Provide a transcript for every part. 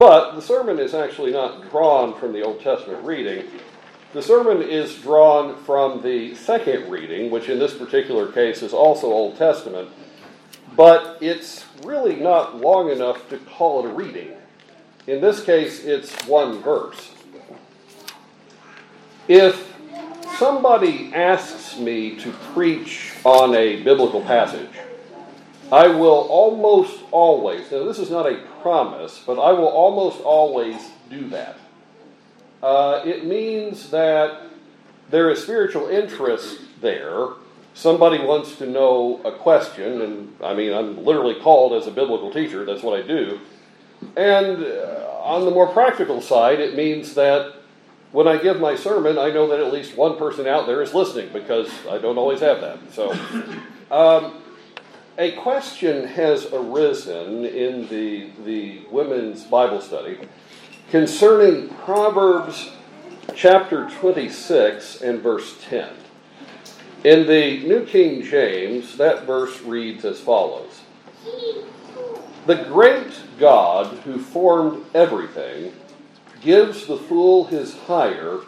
But the sermon is actually not drawn from the Old Testament reading. The sermon is drawn from the second reading, which in this particular case is also Old Testament, but it's really not long enough to call it a reading. In this case, it's one verse. If somebody asks me to preach on a biblical passage, I will almost always, now this is not a promise, but I will almost always do that. It means that there is spiritual interest there. Somebody wants to know a question, and I'm literally called as a biblical teacher, that's what I do. And on the more practical side, it means that when I give my sermon, I know that at least one person out there is listening, because I don't always have that. So, a question has arisen in the women's Bible study concerning Proverbs chapter 26 and verse 10. In the New King James, that verse reads as follows: "The great God who formed everything gives the fool his hire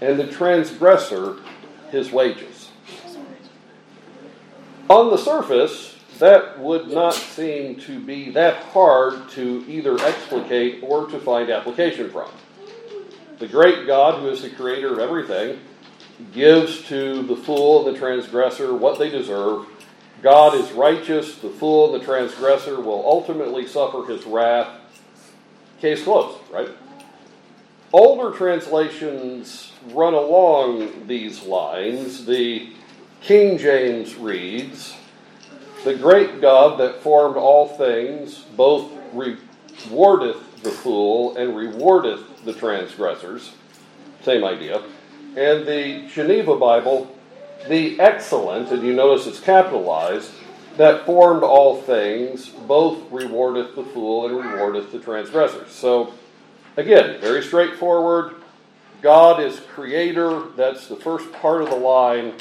and the transgressor his wages." On the surface, that would not seem to be that hard to either explicate or to find application from. The great God, who is the creator of everything, gives to the fool and the transgressor what they deserve. God is righteous. The fool and the transgressor will ultimately suffer his wrath. Case closed, right? Older translations run along these lines. The King James reads, "The great God that formed all things both rewardeth the fool and rewardeth the transgressors." Same idea. And the Geneva Bible, "The excellent," and you notice it's capitalized, "that formed all things both rewardeth the fool and rewardeth the transgressors." So, again, very straightforward. God is creator. That's the first part of the line.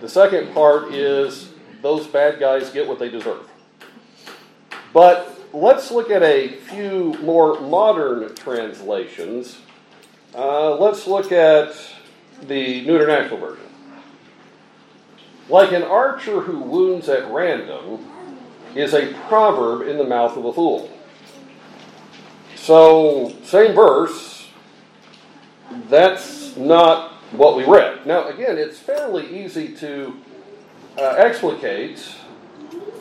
The second part is those bad guys get what they deserve. But let's look at a few more modern translations. Let's look at the New International Version. "Like an archer who wounds at random is a proverb in the mouth of a fool." So, same verse, that's not what we read. Now, again, it's fairly easy to explicate.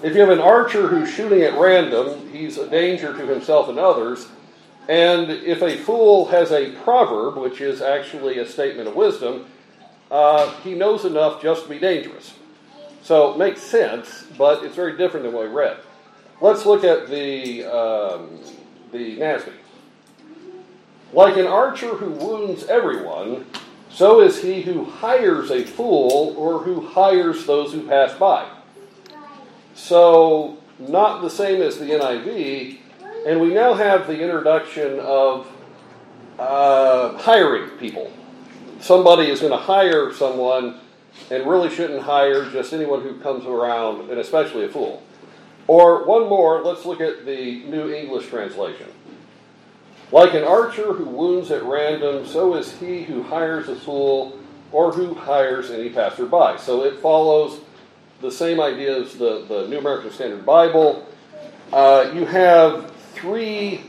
If you have an archer who's shooting at random, he's a danger to himself and others. And if a fool has a proverb, which is actually a statement of wisdom, he knows enough just to be dangerous. So it makes sense, but it's very different than what we read. Let's look at the NASB. "Like an archer who wounds everyone, so is he who hires a fool or who hires those who pass by." So, not the same as the NIV, and we now have the introduction of hiring people. Somebody is going to hire someone and really shouldn't hire just anyone who comes around, and especially a fool. Or one more, let's look at the New English translation. "Like an archer who wounds at random, so is he who hires a fool or who hires any passerby." So it follows the same idea as the New American Standard Bible. You have three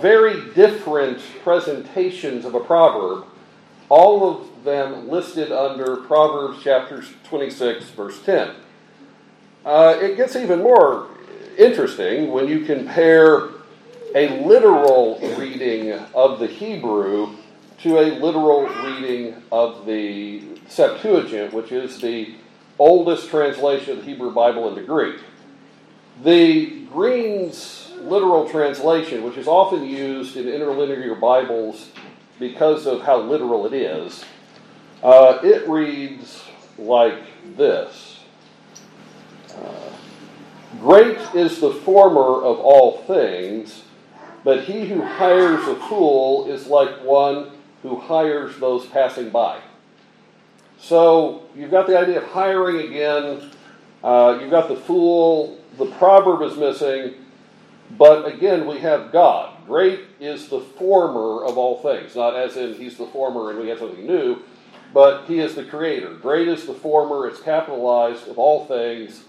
very different presentations of a proverb, all of them listed under Proverbs chapter 26, verse 10. It gets even more interesting when you compare a literal reading of the Hebrew to a literal reading of the Septuagint, which is the oldest translation of the Hebrew Bible into Greek. The Green's literal translation, which is often used in interlinear Bibles because of how literal it is, it reads like this: "Great is the former of all things, but he who hires a fool is like one who hires those passing by." So you've got the idea of hiring again. You've got the fool. The proverb is missing. But again, we have God. Great is the former of all things. Not as in he's the former and we have something new, but he is the creator. Great is the former, it's capitalized, of all things,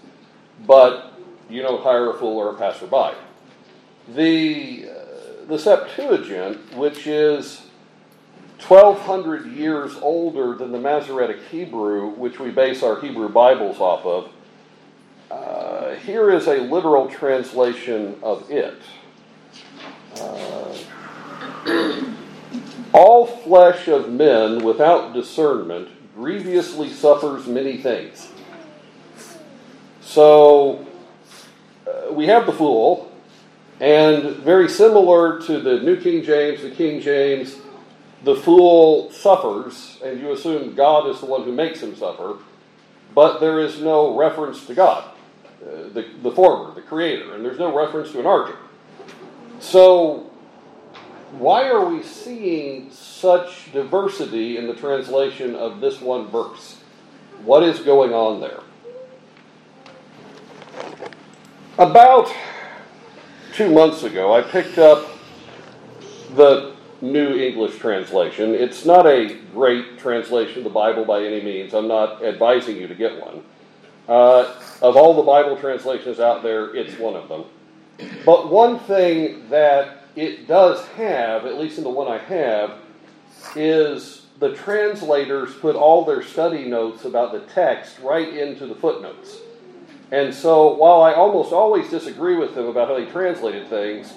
but you don't hire a fool or a passerby. The Septuagint, which is 1,200 years older than the Masoretic Hebrew, which we base our Hebrew Bibles off of, here is a literal translation of it. All flesh of men without discernment grievously suffers many things. So we have the fool, and very similar to the New King James, the King James, the fool suffers, and you assume God is the one who makes him suffer, but there is no reference to God, the former, the creator, and there's no reference to an argument. So why are we seeing such diversity in the translation of this one verse? What is going on there? About 2 months ago, I picked up the New English translation. It's not a great translation of the Bible by any means. I'm not advising you to get one. Of all the Bible translations out there, it's one of them. But one thing that it does have, at least in the one I have, is the translators put all their study notes about the text right into the footnotes. And so while I almost always disagree with them about how they translated things,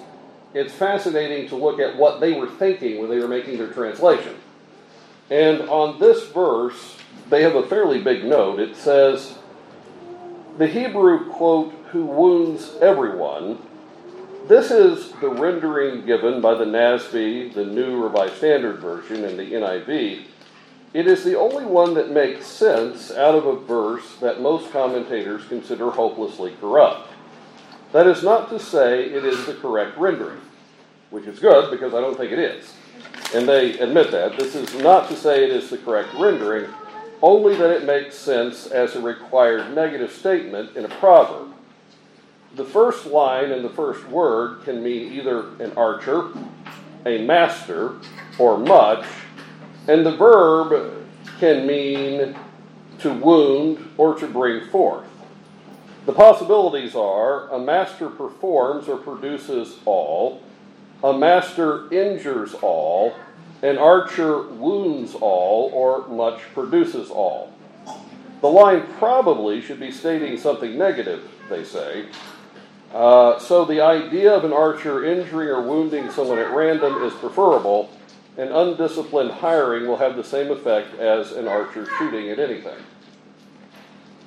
it's fascinating to look at what they were thinking when they were making their translation. And on this verse, they have a fairly big note. It says, the Hebrew, quote, who wounds everyone. This is the rendering given by the NASB, the New Revised Standard Version, and the NIV. It is the only one that makes sense out of a verse that most commentators consider hopelessly corrupt. That is not to say it is the correct rendering, which is good because I don't think it is. And they admit that. This is not to say it is the correct rendering, only that it makes sense as a required negative statement in a proverb. The first line and the first word can mean either an archer, a master, or much, and the verb can mean to wound or to bring forth. The possibilities are a master performs or produces all, a master injures all, an archer wounds all, or much produces all. The line probably should be stating something negative, they say. So the idea of an archer injuring or wounding someone at random is preferable, and undisciplined hiring will have the same effect as an archer shooting at anything.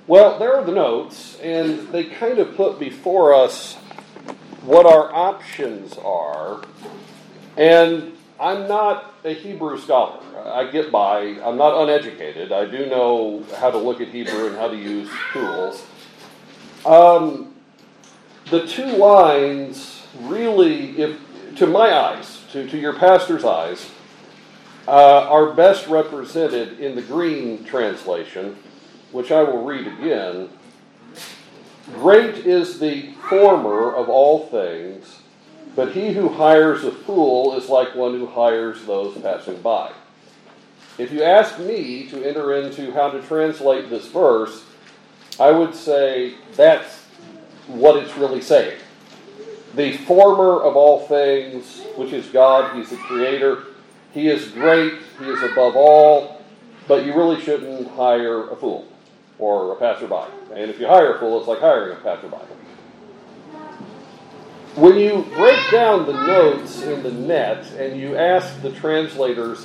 Well, there are the notes, and they kind of put before us what our options are, and I'm not a Hebrew scholar. I get by. I'm not uneducated. I do know how to look at Hebrew and how to use tools. The two lines really, to my eyes, to your pastor's eyes, are best represented in the Green translation, which I will read again. Great is the former of all things, but he who hires a fool is like one who hires those passing by. If you ask me to enter into how to translate this verse, I would say that's what it's really saying. The former of all things, which is God, he's the creator, he is great, he is above all, but you really shouldn't hire a fool or a passerby. And if you hire a fool, it's like hiring a passerby. When you break down the notes in the net and you ask the translators,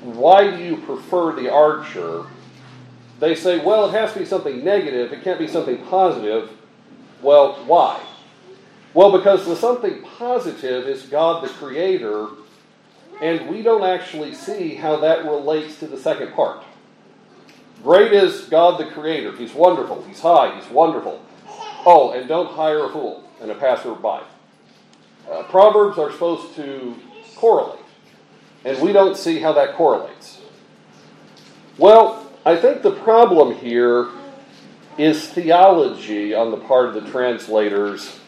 why do you prefer the archer? They say, well, it has to be something negative, it can't be something positive. Well, why? Well, because the something positive is God the Creator, and we don't actually see how that relates to the second part. Great is God the Creator. He's wonderful. He's high. He's wonderful. Oh, and don't hire a fool and a passerby. Proverbs are supposed to correlate, and we don't see how that correlates. Well, I think the problem here is theology on the part of the translators,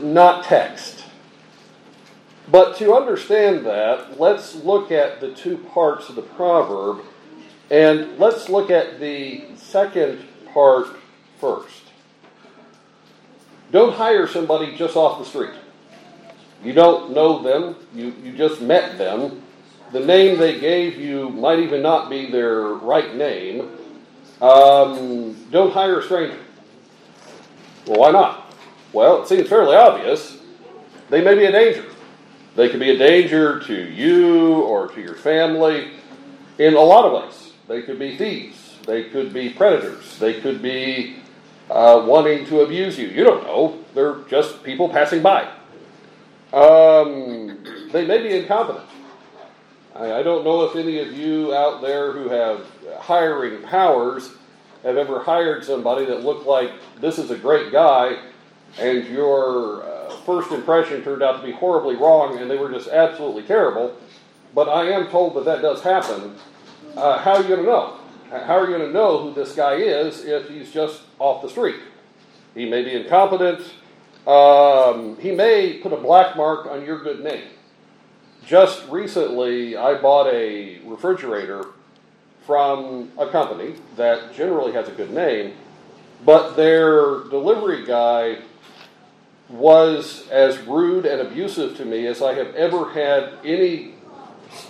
not text. But to understand that, let's look at the two parts of the proverb, and let's look at the second part first. Don't hire somebody just off the street. You don't know them. You just met them. The name they gave you might even not be their right name. Don't hire a stranger. Well, why not? Well, it seems fairly obvious. They may be a danger. They could be a danger to you or to your family in a lot of ways. They could be thieves. They could be predators. They could be wanting to abuse you. You don't know. They're just people passing by. They may be incompetent. I don't know if any of you out there who have hiring powers have ever hired somebody that looked like this is a great guy, and your first impression turned out to be horribly wrong, and they were just absolutely terrible. But I am told that does happen. How are you going to know? How are you going to know who this guy is if he's just off the street? He may be incompetent. He may put a black mark on your good name. Just recently, I bought a refrigerator from a company that generally has a good name, but their delivery guy was as rude and abusive to me as I have ever had any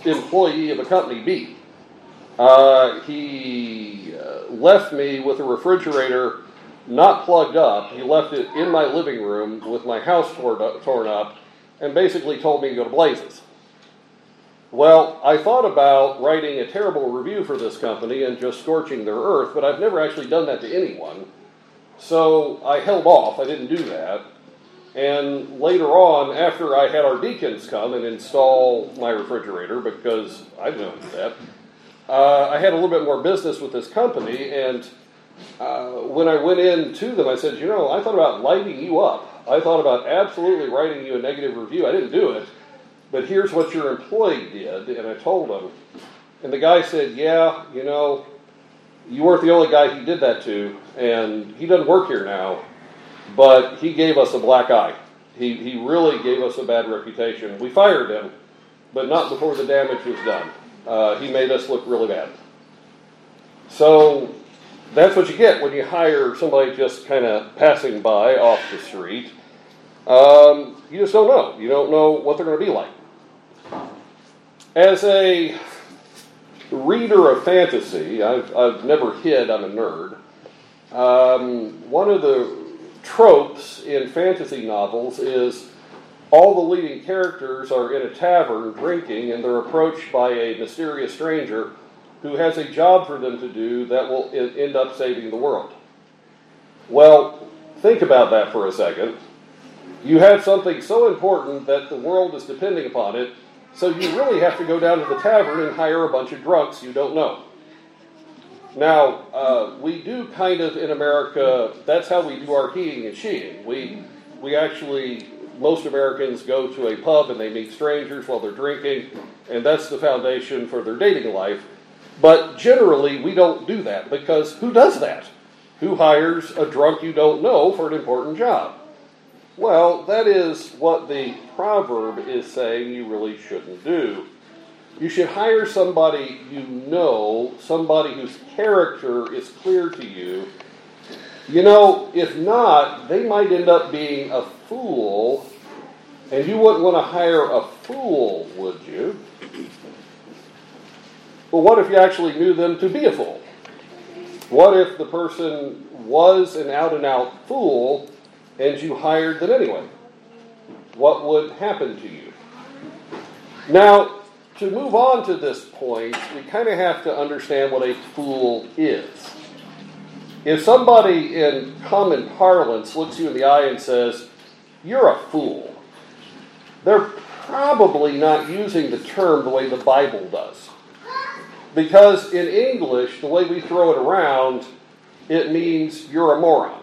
employee of a company be. He left me with a refrigerator not plugged up. He left it in my living room with my house torn up and basically told me to go to blazes. Well, I thought about writing a terrible review for this company and just scorching their earth, but I've never actually done that to anyone. So I held off. I didn't do that. And later on, after I had our deacons come and install my refrigerator, because I don't do that, I had a little bit more business with this company, and when I went in to them, I said, you know, I thought about lighting you up. I thought about absolutely writing you a negative review. I didn't do it. But here's what your employee did, and I told him. And the guy said, yeah, you know, you weren't the only guy he did that to, and he doesn't work here now, but he gave us a black eye. He really gave us a bad reputation. We fired him, but not before the damage was done. He made us look really bad. So that's what you get when you hire somebody just kind of passing by off the street. You just don't know. You don't know what they're going to be like. As a reader of fantasy, I've never hid, I'm a nerd. One of the tropes in fantasy novels is all the leading characters are in a tavern drinking, and they're approached by a mysterious stranger who has a job for them to do that will end up saving the world. Well, think about that for a second. You have something so important that the world is depending upon it, so you really have to go down to the tavern and hire a bunch of drunks you don't know. Now, we do kind of, in America, that's how we do our heeing and sheeing. We actually, most Americans go to a pub and they meet strangers while they're drinking, and that's the foundation for their dating life. But generally, we don't do that, because who does that? Who hires a drunk you don't know for an important job? Well, that is what the proverb is saying you really shouldn't do. You should hire somebody you know, somebody whose character is clear to you. You know, if not, they might end up being a fool, and you wouldn't want to hire a fool, would you? Well, what if you actually knew them to be a fool? What if the person was an out-and-out fool, and you hired them anyway? What would happen to you? Now, to move on to this point, we kind of have to understand what a fool is. If somebody in common parlance looks you in the eye and says, "You're a fool," they're probably not using the term the way the Bible does. Because in English, the way we throw it around, it means you're a moron.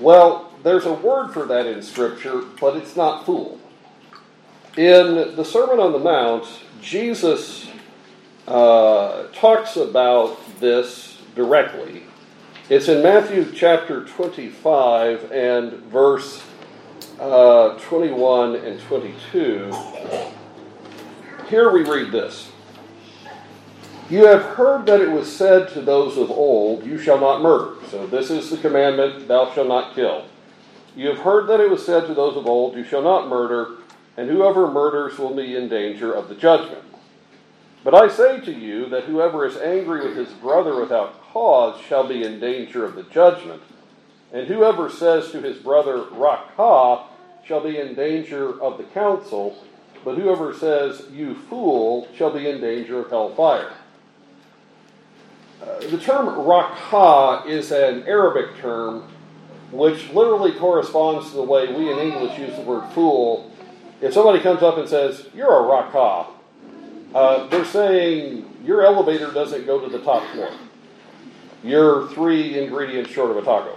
Well, there's a word for that in Scripture, but it's not fool. In the Sermon on the Mount, Jesus talks about this directly. It's in Matthew chapter 25 and verse 21 and 22, here we read this. You have heard that it was said to those of old, you shall not murder. So this is the commandment, thou shalt not kill. You have heard that it was said to those of old, you shall not murder, and whoever murders will be in danger of the judgment. But I say to you that whoever is angry with his brother without cause shall be in danger of the judgment. And whoever says to his brother, Rakha, shall be in danger of the council, but whoever says, you fool, shall be in danger of hellfire. The term Rakha is an Arabic term which literally corresponds to the way we in English use the word fool. If somebody comes up and says, you're a Rakha, they're saying your elevator doesn't go to the top floor. You're 3 ingredients short of a taco.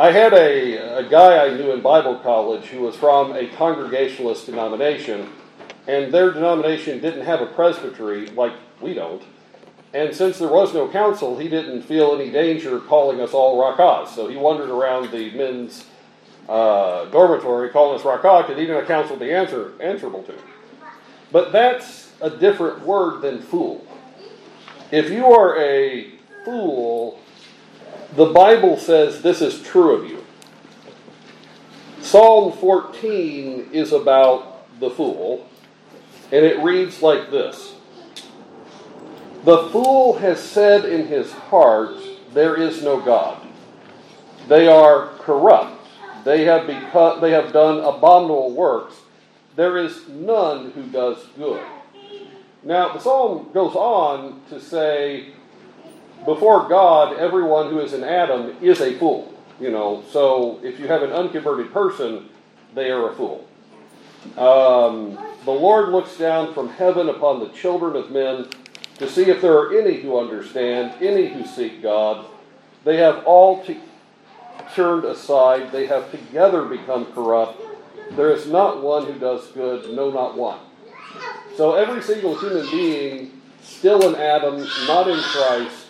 I had a guy I knew in Bible college who was from a Congregationalist denomination, and their denomination didn't have a presbytery like we don't. And since there was no council, he didn't feel any danger calling us all Rakas. So he wandered around the men's dormitory calling us Rakah because he didn't have a council to be answerable to. But that's a different word than fool. If you are a fool, the Bible says this is true of you. Psalm 14 is about the fool, and it reads like this. The fool has said in his heart, there is no God. They are corrupt. They have done abominable works. There is none who does good. Now, the psalm goes on to say, before God, everyone who is in Adam is a fool. So if you have an unconverted person, they are a fool. The Lord looks down from heaven upon the children of men to see if there are any who understand, any who seek God. They have all turned aside. They have together become corrupt. There is not one who does good, no, not one. So every single human being, still in Adam, not in Christ,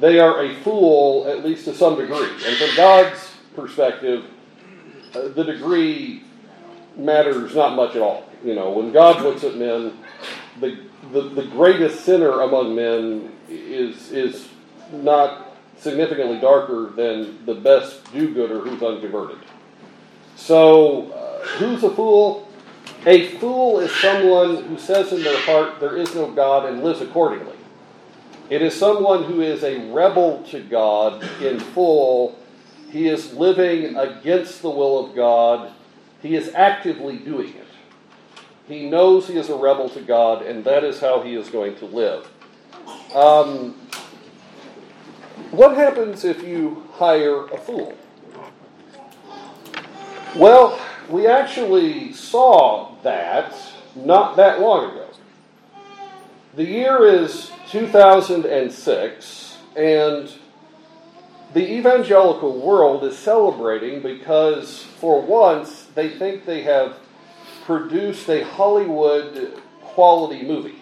they are a fool, at least to some degree. And from God's perspective, the degree matters not much at all. When God looks at men, the greatest sinner among men is not significantly darker than the best do-gooder who's unconverted. So, who's a fool? A fool is someone who says in their heart, there is no God, and lives accordingly. It is someone who is a rebel to God in full. He is living against the will of God. He is actively doing it. He knows he is a rebel to God, and that is how he is going to live. What happens if you hire a fool? Well, we actually saw that not that long ago. The year is 2006, and the evangelical world is celebrating because, for once, they think they have produced a Hollywood quality movie.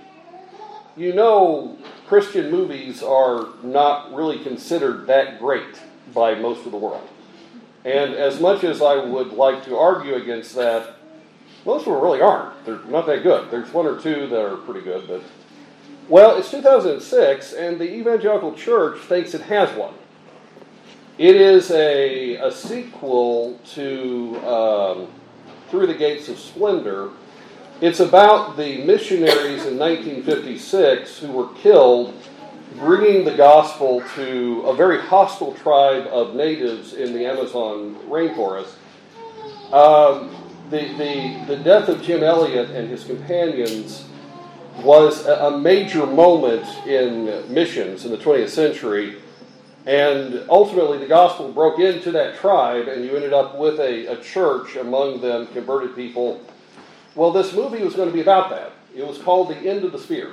Christian movies are not really considered that great by most of the world. And as much as I would like to argue against that, most of them really aren't. They're not that good. There's one or two that are pretty good. But it's 2006, and the evangelical church thinks it has one. It is a sequel to Through the Gates of Splendor. It's about the missionaries in 1956 who were killed bringing the gospel to a very hostile tribe of natives in the Amazon rainforest. The death of Jim Elliot and his companions was a major moment in missions in the 20th century, and ultimately the gospel broke into that tribe, and you ended up with a church among them, converted people. Well, this movie was going to be about that. It was called The End of the Spear.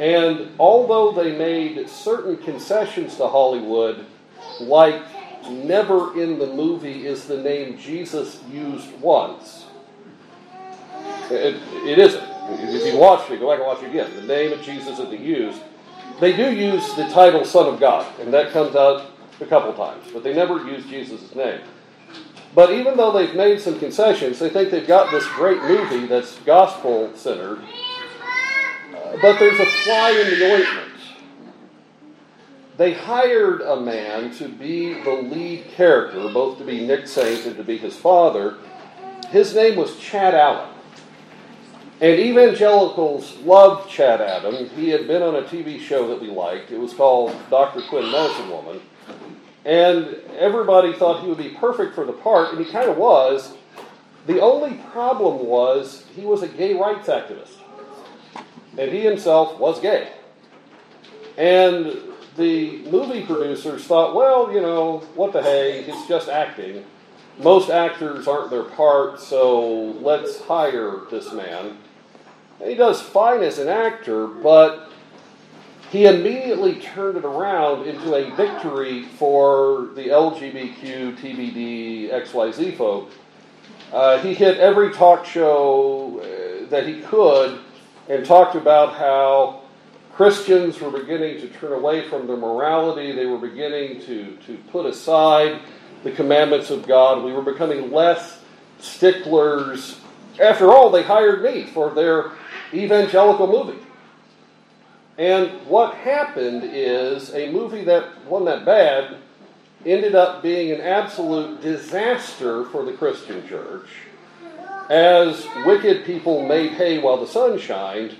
And although they made certain concessions to Hollywood, like never in the movie is the name Jesus used once, it isn't. If you watched it, go back and watch it again. The name of Jesus isn't used. They do use the title Son of God, and that comes out a couple times, but they never use Jesus' name. But even though they've made some concessions, they think they've got this great movie that's gospel-centered, but there's a fly in the ointment. They hired a man to be the lead character, both to be Nick Saint and to be his father. His name was Chad Allen. And evangelicals loved Chad Allen. He had been on a TV show that we liked. It was called Dr. Quinn Medicine Woman. And everybody thought he would be perfect for the part, and he kind of was. The only problem was he was a gay rights activist. And he himself was gay. And the movie producers thought, well, you know, what the hey, it's just acting. Most actors aren't their part, so let's hire this man. And he does fine as an actor, but he immediately turned it around into a victory for the LGBTQ, TBD, XYZ folk. He hit every talk show that he could and talked about how Christians were beginning to turn away from their morality. They were beginning to put aside the commandments of God. We were becoming less sticklers. After all, they hired me for their evangelical movie. And what happened is a movie that wasn't that bad ended up being an absolute disaster for the Christian church as wicked people made hay while the sun shined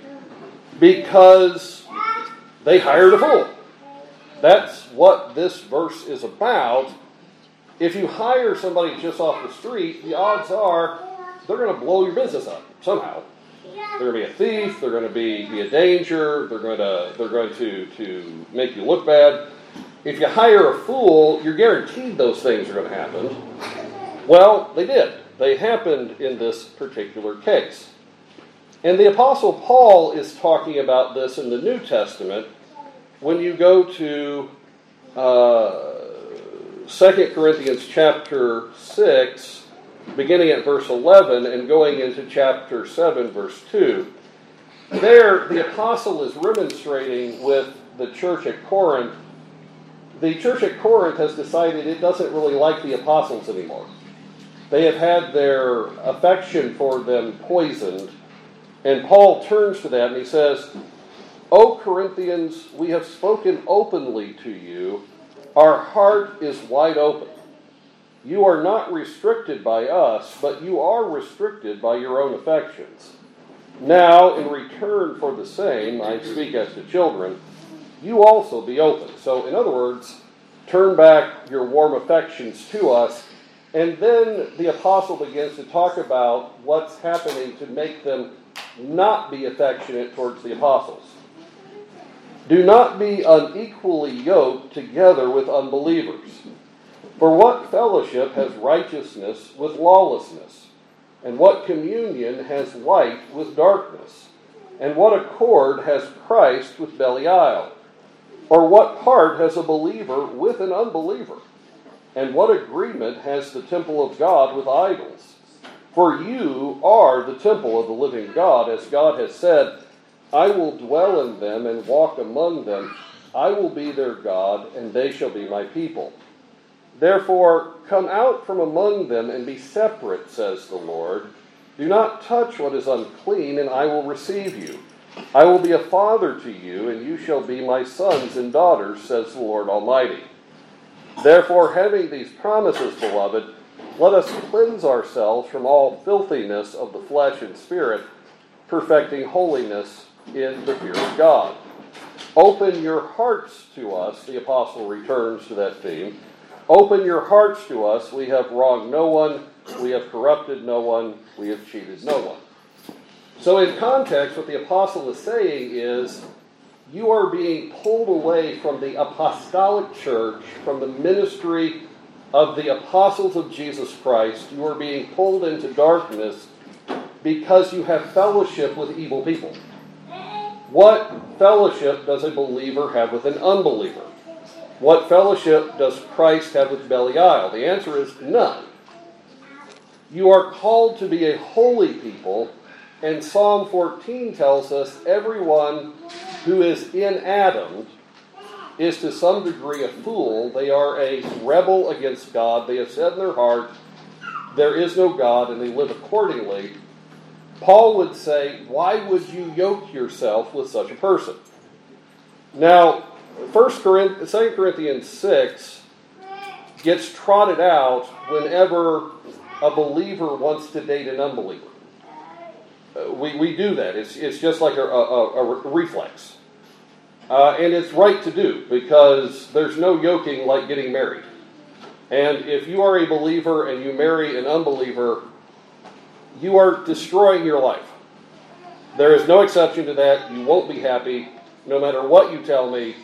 because they hired a fool. That's what this verse is about. If you hire somebody just off the street, the odds are they're going to blow your business up somehow. They're going to be a thief. They're going to be a danger. They're going to make you look bad. If you hire a fool, you're guaranteed those things are going to happen. Well, they did. They happened in this particular case. And the Apostle Paul is talking about this in the New Testament when you go to 2 Corinthians chapter 6, beginning at verse 11 and going into chapter 7, verse 2. There, the apostle is remonstrating with the church at Corinth. The church at Corinth has decided it doesn't really like the apostles anymore. They have had their affection for them poisoned. And Paul turns to that and he says, "O Corinthians, we have spoken openly to you. Our heart is wide open. You are not restricted by us, but you are restricted by your own affections. Now, in return for the same, I speak as to children, you also be open." So, in other words, turn back your warm affections to us. And then the apostle begins to talk about what's happening to make them not be affectionate towards the apostles. "Do not be unequally yoked together with unbelievers. For what fellowship has righteousness with lawlessness? And what communion has light with darkness? And what accord has Christ with Belial? Or what part has a believer with an unbeliever? And what agreement has the temple of God with idols? For you are the temple of the living God, as God has said, I will dwell in them and walk among them. I will be their God, and they shall be my people. Therefore, come out from among them and be separate, says the Lord. Do not touch what is unclean, and I will receive you. I will be a father to you, and you shall be my sons and daughters, says the Lord Almighty. Therefore, having these promises, beloved, let us cleanse ourselves from all filthiness of the flesh and spirit, perfecting holiness in the fear of God." Open your hearts to us, the apostle returns to that theme. Open your hearts to us, we have wronged no one, we have corrupted no one, we have cheated no one. So in context, what the apostle is saying is, you are being pulled away from the apostolic church, from the ministry of the apostles of Jesus Christ. You are being pulled into darkness because you have fellowship with evil people. What fellowship does a believer have with an unbeliever? What fellowship does Christ have with Belial? The answer is none. You are called to be a holy people, and Psalm 14 tells us everyone who is in Adam is to some degree a fool. They are a rebel against God. They have said in their heart, there is no God, and they live accordingly, Paul would say, why would you yoke yourself with such a person? Now, 2 Corinthians 6 gets trotted out whenever a believer wants to date an unbeliever. We do that. It's just like a reflex. And it's right to do, because there's no yoking like getting married. And if you are a believer and you marry an unbeliever, you are destroying your life. There is no exception to that. You won't be happy. No matter what you tell me,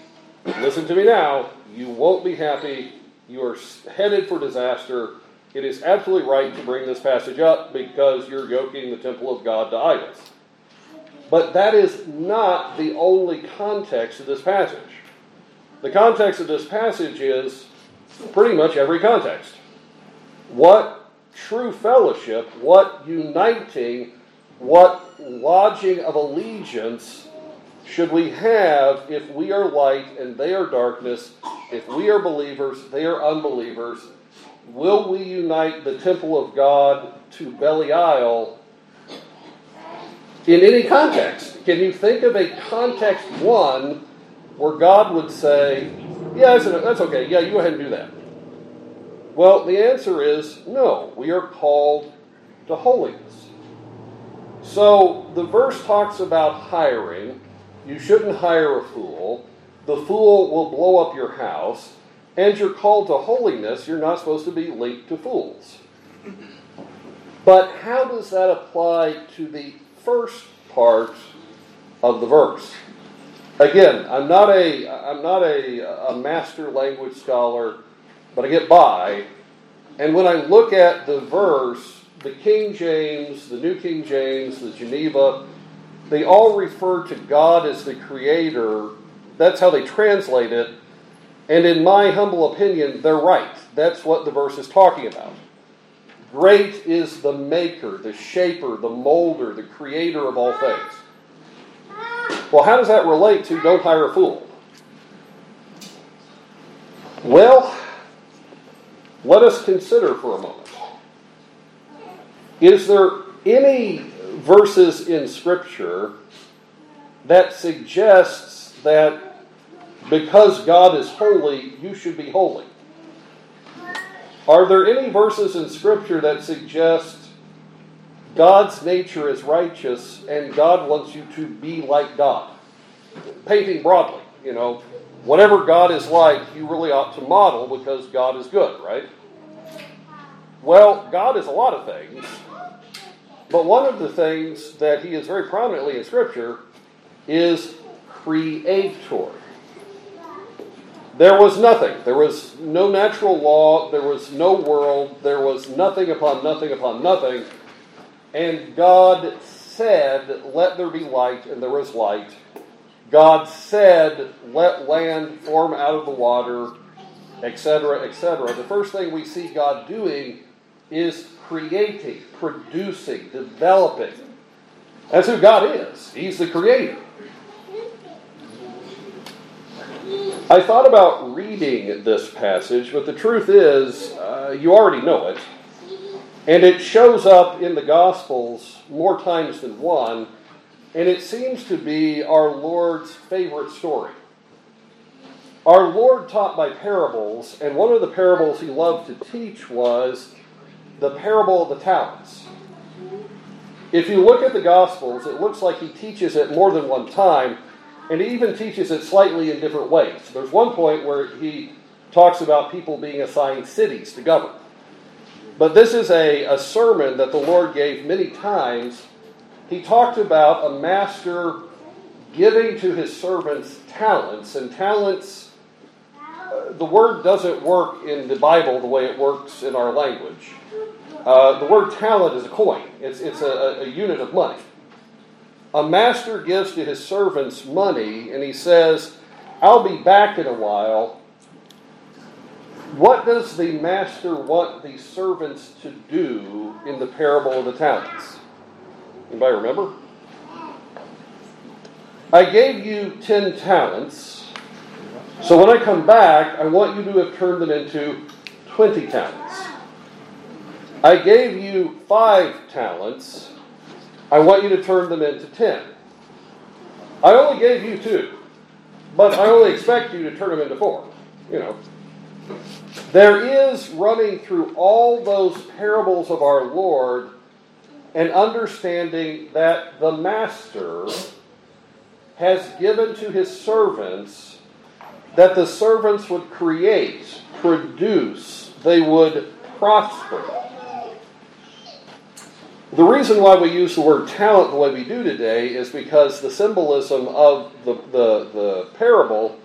listen to me now, you won't be happy. You are headed for disaster. It is absolutely right to bring this passage up because you're yoking the temple of God to idols. But that is not the only context of this passage. The context of this passage is pretty much every context. What true fellowship, what uniting, what lodging of allegiance should we have if we are light and they are darkness, if we are believers, they are unbelievers? Will we unite the temple of God to Belial in any context? Can you think of a context one where God would say, yeah, that's okay, yeah, you go ahead and do that? Well, the answer is no. We are called to holiness. So the verse talks about hiring. You shouldn't hire a fool. The fool will blow up your house. And you're called to holiness. You're not supposed to be linked to fools. But how does that apply to the first part of the verse? Again, I'm not a master language scholar, but I get by. And when I look at the verse, the King James, the New King James, the Geneva, they all refer to God as the creator. That's how they translate it. And in my humble opinion, they're right. That's what the verse is talking about. Great is the maker, the shaper, the molder, the creator of all things. Well, how does that relate to don't hire a fool? Well, let us consider for a moment. Is there any verses in Scripture that suggests that because God is holy, you should be holy? Are there any verses in Scripture that suggest God's nature is righteous and God wants you to be like God? Painting broadly, whatever God is like, you really ought to model because God is good, right? Well, God is a lot of things, but one of the things that he is very prominently in Scripture is creator. There was nothing. There was no natural law. There was no world. There was nothing upon nothing upon nothing. And God said, let there be light, and there was light. God said, let land form out of the water, etc., etc. The first thing we see God doing is creating, producing, developing. That's who God is. He's the creator. I thought about reading this passage, but the truth is, you already know it. And it shows up in the Gospels more times than one, and it seems to be our Lord's favorite story. Our Lord taught by parables, and one of the parables he loved to teach was the parable of the talents. If you look at the Gospels, it looks like he teaches it more than one time, and he even teaches it slightly in different ways. There's one point where he talks about people being assigned cities to govern. But this is a sermon that the Lord gave many times. He talked about a master giving to his servants talents. And talents, the word doesn't work in the Bible the way it works in our language. The word talent is a coin. It's a unit of money. A master gives to his servants money, and he says, I'll be back in a while. What does the master want the servants to do in the parable of the talents? Anybody remember? I gave you 10 talents, so when I come back, I want you to have turned them into 20 talents. I gave you 5 talents. I want you to turn them into 10. I only gave you 2, but I only expect you to turn them into 4. You know, there is running through all those parables of our Lord an understanding that the master has given to his servants, that the servants would create, produce, they would prosper. The reason why we use the word talent the way we do today is because the symbolism of the parable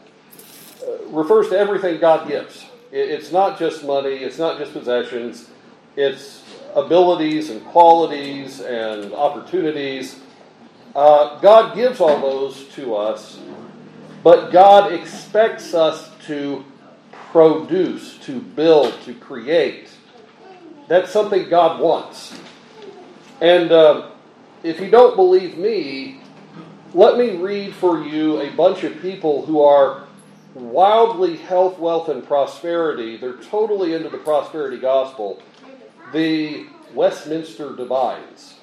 refers to everything God gives. It's not just money, it's not just possessions, it's abilities and qualities and opportunities. God gives all those to us, but God expects us to produce, to build, to create. That's something God wants. And if you don't believe me, let me read for you a bunch of people who are wildly health, wealth, and prosperity. They're totally into the prosperity gospel. The Westminster Divines.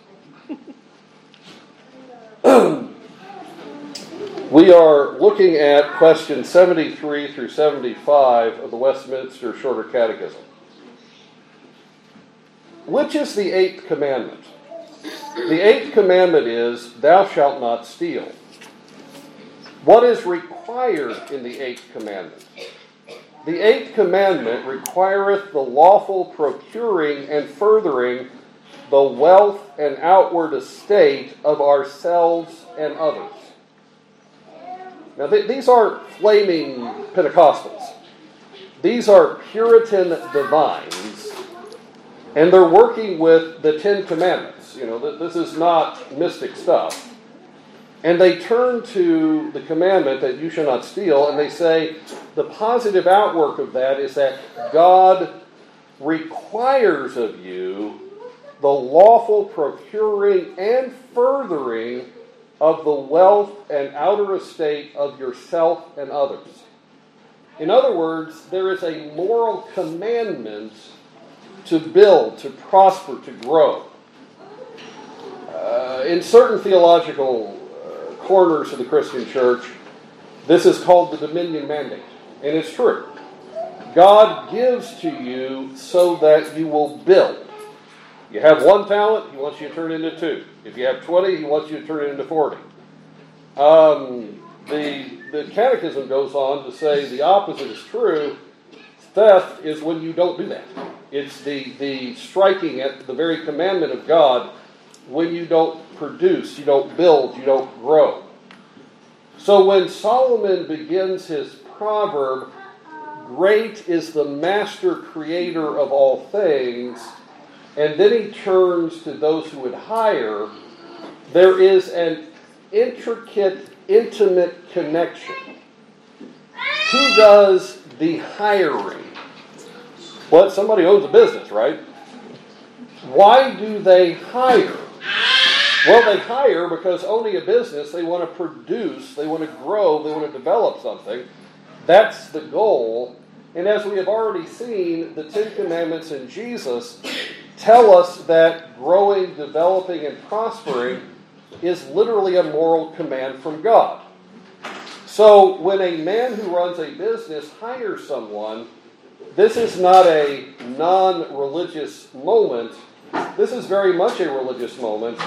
We are looking at question 73 through 75 of the Westminster Shorter Catechism. Which is the 8th commandment? The 8th commandment is, thou shalt not steal. What is required in the 8th commandment? The 8th commandment requireth the lawful procuring and furthering the wealth and outward estate of ourselves and others. Now, these aren't flaming Pentecostals. These are Puritan divines, and they're working with the 10 commandments. You know, this is not mystic stuff. And they turn to the commandment that you shall not steal, and they say the positive outwork of that is that God requires of you the lawful procuring and furthering of the wealth and outer estate of yourself and others. In other words, there is a moral commandment to build, to prosper, to grow. In certain theological corners of the Christian church, this is called the dominion mandate. And it's true. God gives to you so that you will build. You have 1 talent, he wants you to turn it into 2. If you have 20, he wants you to turn it into 40. The catechism goes on to say the opposite is true. Theft is when you don't do that. It's the striking at the very commandment of God when you don't produce, you don't build, you don't grow. So when Solomon begins his proverb, great is the master creator of all things, and then he turns to those who would hire, there is an intricate, intimate connection. Who does the hiring? Well, somebody owns a business, right? Why do they hire? Well, they hire because owning a business, they want to produce, they want to grow, they want to develop something. That's the goal. And as we have already seen, the 10 Commandments and Jesus tell us that growing, developing, and prospering is literally a moral command from God. So when a man who runs a business hires someone, this is not a non-religious moment. This is very much a religious moment.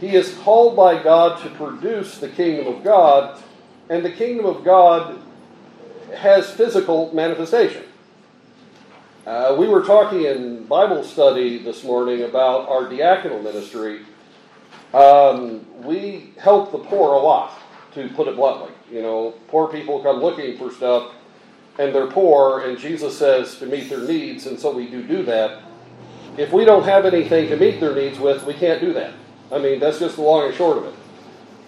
He is called by God to produce the kingdom of God, and the kingdom of God has physical manifestation. We were talking in Bible study this morning about our diaconal ministry. We help the poor a lot, to put it bluntly. You know, poor people come looking for stuff, and they're poor, and Jesus says to meet their needs, and so we do that. If we don't have anything to meet their needs with, we can't do that. I mean, that's just the long and short of it.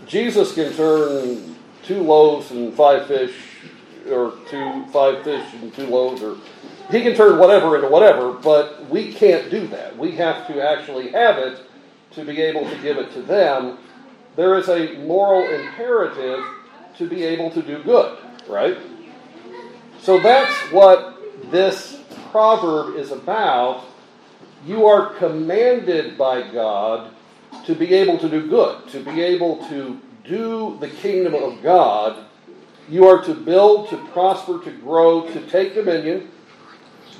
Jesus can turn 2 loaves and 5 fish, or 5 fish and 2 loaves, or he can turn whatever into whatever, but we can't do that. We have to actually have it to be able to give it to them. There is a moral imperative to be able to do good, right? So that's what this proverb is about. you are commanded by God to be able to do good, to be able to do the kingdom of God. You are to build, to prosper, to grow, to take dominion.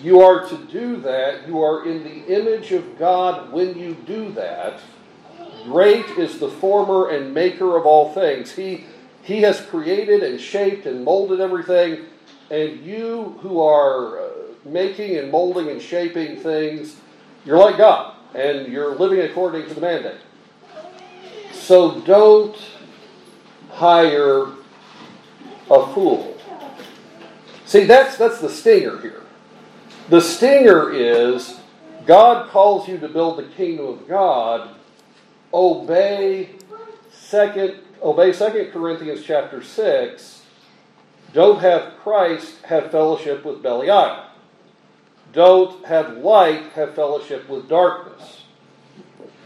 You are to do that. You are in the image of God when you do that. Great is the former and maker of all things. He has created and shaped and molded everything. And you who are making and molding and shaping things, you're like God. And you're living according to the mandate. So don't hire a fool. See, that's the stinger here. The stinger is, God calls you to build the kingdom of God. Obey 2 Corinthians chapter 6. Don't have Christ have fellowship with Belial. Don't have light have fellowship with darkness.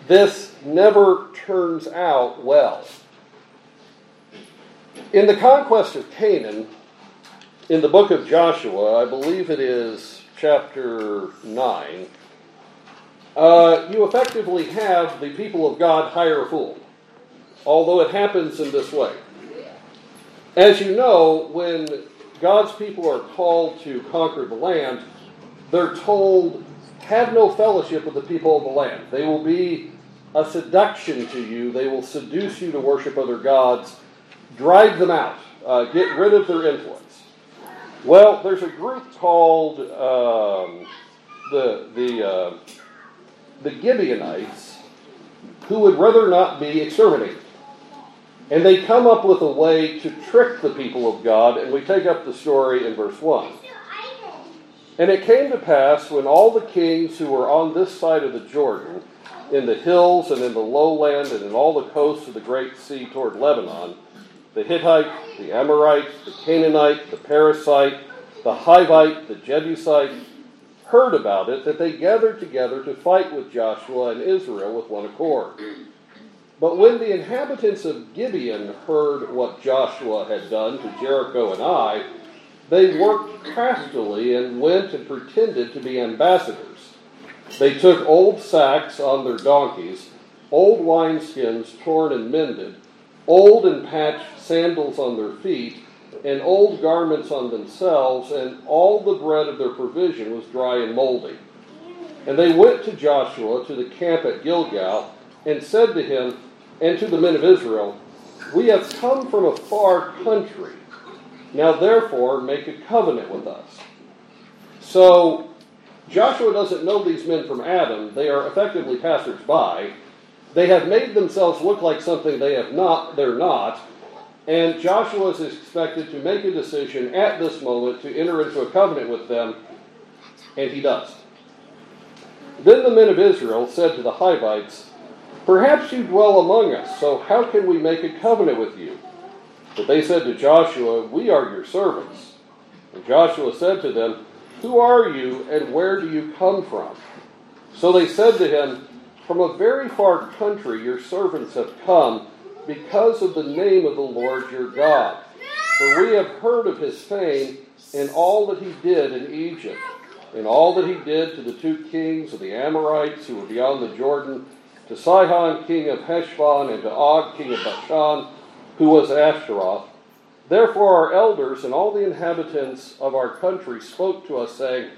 This never turns out well. In the conquest of Canaan, in the book of Joshua, I believe it is chapter 9, you effectively have the people of God hire a fool, although it happens in this way. As you know, when God's people are called to conquer the land, they're told, have no fellowship with the people of the land. They will be a seduction to you. They will seduce you to worship other gods. Drive them out. Get rid of their influence. Well, there's a group called the Gibeonites who would rather not be exterminated. And they come up with a way to trick the people of God, and we take up the story in verse 1. And it came to pass when all the kings who were on this side of the Jordan, in the hills and in the lowland and in all the coasts of the great sea toward Lebanon, the Hittite, the Amorite, the Canaanite, the Perizzite, the Hivite, the Jebusite, heard about it, that they gathered together to fight with Joshua and Israel with one accord. But when the inhabitants of Gibeon heard what Joshua had done to Jericho and Ai, they worked craftily and went and pretended to be ambassadors. They took old sacks on their donkeys, old wineskins torn and mended, old and patched sandals on their feet, and old garments on themselves, and all the bread of their provision was dry and moldy. And they went to Joshua to the camp at Gilgal, and said to him, and to the men of Israel, we have come from a far country. Now therefore make a covenant with us. So Joshua doesn't know these men from Adam. They are effectively passers-by. They have made themselves look like something they have not, they're not, and Joshua is expected to make a decision at this moment to enter into a covenant with them, and he does. Then the men of Israel said to the Hivites, perhaps you dwell among us, so how can we make a covenant with you? But they said to Joshua, we are your servants. And Joshua said to them, who are you, and where do you come from? So they said to him, from a very far country your servants have come because of the name of the Lord your God. For we have heard of his fame and all that he did in Egypt, and all that he did to the two kings of the Amorites who were beyond the Jordan, to Sihon king of Heshbon, and to Og king of Bashan, who was Ashtaroth. Therefore our elders and all the inhabitants of our country spoke to us, saying,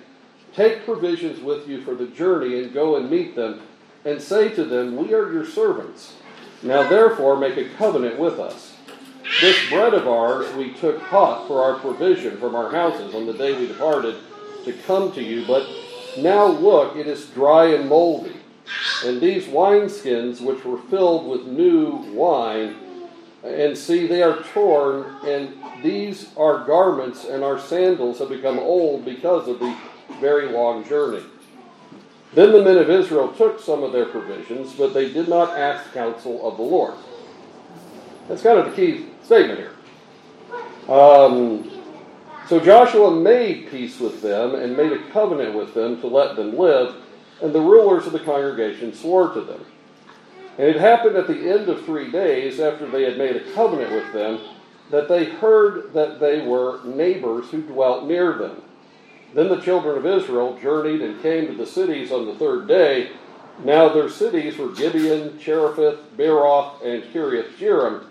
take provisions with you for the journey, and go and meet them, and say to them, we are your servants. Now therefore make a covenant with us. This bread of ours we took hot for our provision from our houses on the day we departed to come to you, but now look, it is dry and moldy. And these wineskins which were filled with new wine, and see, they are torn, and these are garments, and our sandals have become old because of the very long journey. Then the men of Israel took some of their provisions, but they did not ask counsel of the Lord. That's kind of the key statement here. So Joshua made peace with them and made a covenant with them to let them live, and the rulers of the congregation swore to them. And it happened at the end of 3 days after they had made a covenant with them that they heard that they were neighbors who dwelt near them. Then the children of Israel journeyed and came to the cities on the third day. Now their cities were Gibeon, Cherephath, Beeroth, and Kiriath-Jearim.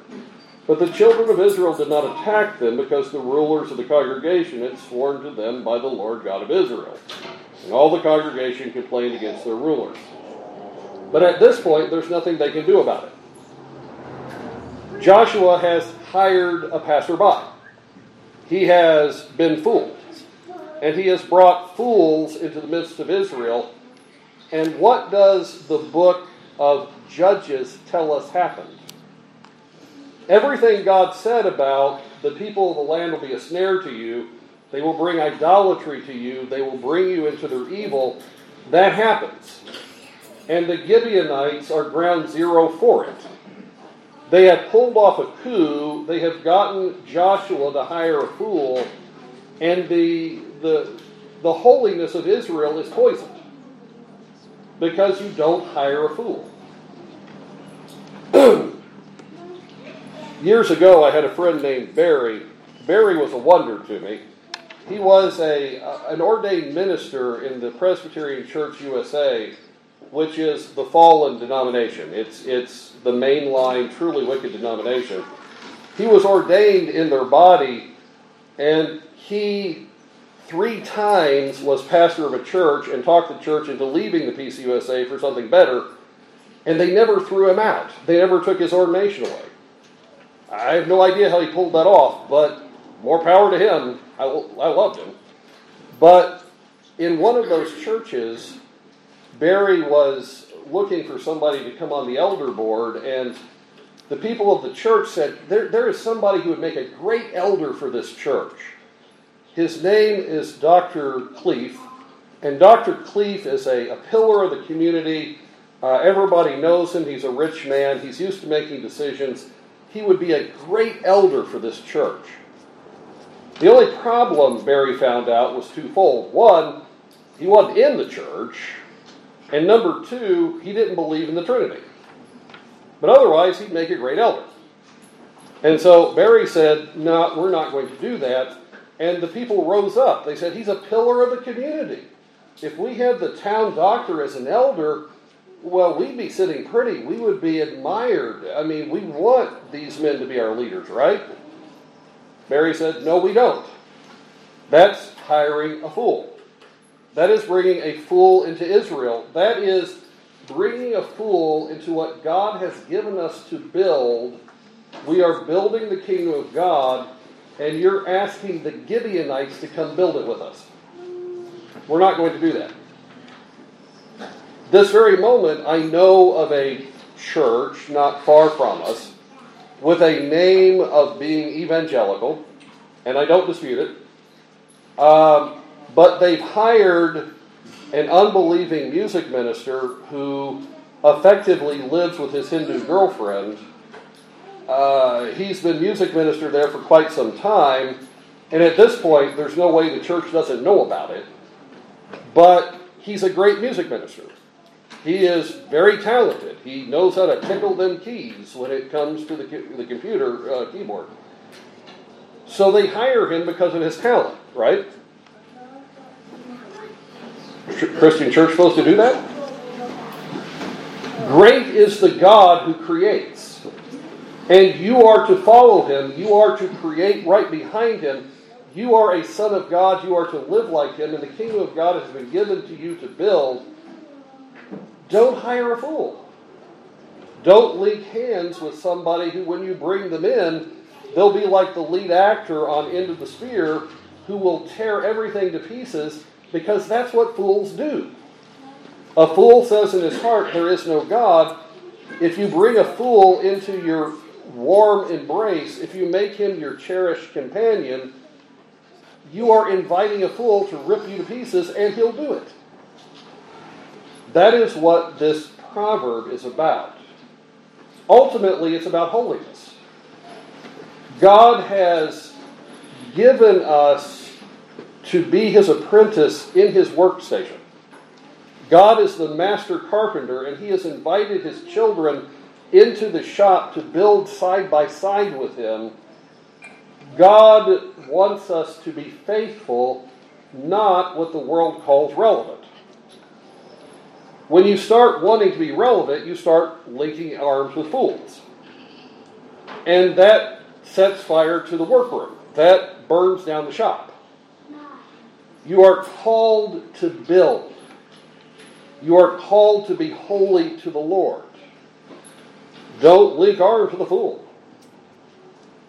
But the children of Israel did not attack them, because the rulers of the congregation had sworn to them by the Lord God of Israel. And all the congregation complained against their rulers. But at this point, there's nothing they can do about it. Joshua has hired a passerby. He has been fooled. And he has brought fools into the midst of Israel. And what does the book of Judges tell us happened? Everything God said about the people of the land will be a snare to you, they will bring idolatry to you, they will bring you into their evil, that happens. And the Gibeonites are ground zero for it. They have pulled off a coup, they have gotten Joshua to hire a fool, and the holiness of Israel is poisoned, because you don't hire a fool. Years ago, I had a friend named Barry. Barry was a wonder to me. He was an ordained minister in the Presbyterian Church USA, which is the fallen denomination. It's the mainline, truly wicked denomination. He was ordained in their body, and he 3 times was pastor of a church and talked the church into leaving the PCUSA for something better, and they never threw him out. They never took his ordination away. I have no idea how he pulled that off, but more power to him. I loved him. But in one of those churches, Barry was looking for somebody to come on the elder board, and the people of the church said, there is somebody who would make a great elder for this church. His name is Dr. Cleef, and Dr. Cleef is a pillar of the community. Everybody knows him. He's a rich man. He's used to making decisions. He would be a great elder for this church. The only problem Barry found out was twofold. One, he wasn't in the church. And number two, he didn't believe in the Trinity. But otherwise, he'd make a great elder. And so Barry said, no, we're not going to do that. And the people rose up. They said, he's a pillar of the community. If we had the town doctor as an elder, well, we'd be sitting pretty. We would be admired. I mean, we want these men to be our leaders, right? Barry said, no, we don't. That's hiring a fool. That is bringing a fool into Israel. That is bringing a fool into what God has given us to build. We are building the kingdom of God, and you're asking the Gibeonites to come build it with us. We're not going to do that. This very moment, I know of a church not far from us with a name of being evangelical, and I don't dispute it, but they've hired an unbelieving music minister who effectively lives with his Hindu girlfriend. He's been music minister there for quite some time, and at this point, there's no way the church doesn't know about it, but he's a great music minister. He is very talented. He knows how to tickle them keys when it comes to the computer keyboard. So they hire him because of his talent, right? Christian church supposed to do that? Great is the God who creates. And you are to follow him. You are to create right behind him. You are a son of God. You are to live like him. And the kingdom of God has been given to you to build. Don't hire a fool. Don't link hands with somebody who, when you bring them in, they'll be like the lead actor on End of the Spear who will tear everything to pieces, because that's what fools do. A fool says in his heart, there is no God. If you bring a fool into your warm embrace, if you make him your cherished companion, you are inviting a fool to rip you to pieces, and he'll do it. That is what this proverb is about. Ultimately, it's about holiness. God has given us to be his apprentice in his workstation. God is the master carpenter, and he has invited his children into the shop to build side by side with him. God wants us to be faithful not what the world calls relevant. When you start wanting to be relevant, you start linking arms with fools. And that sets fire to the workroom. That burns down the shop. You are called to build. You are called to be holy to the Lord. Don't link arms with the fool.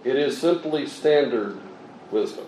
It is simply standard wisdom.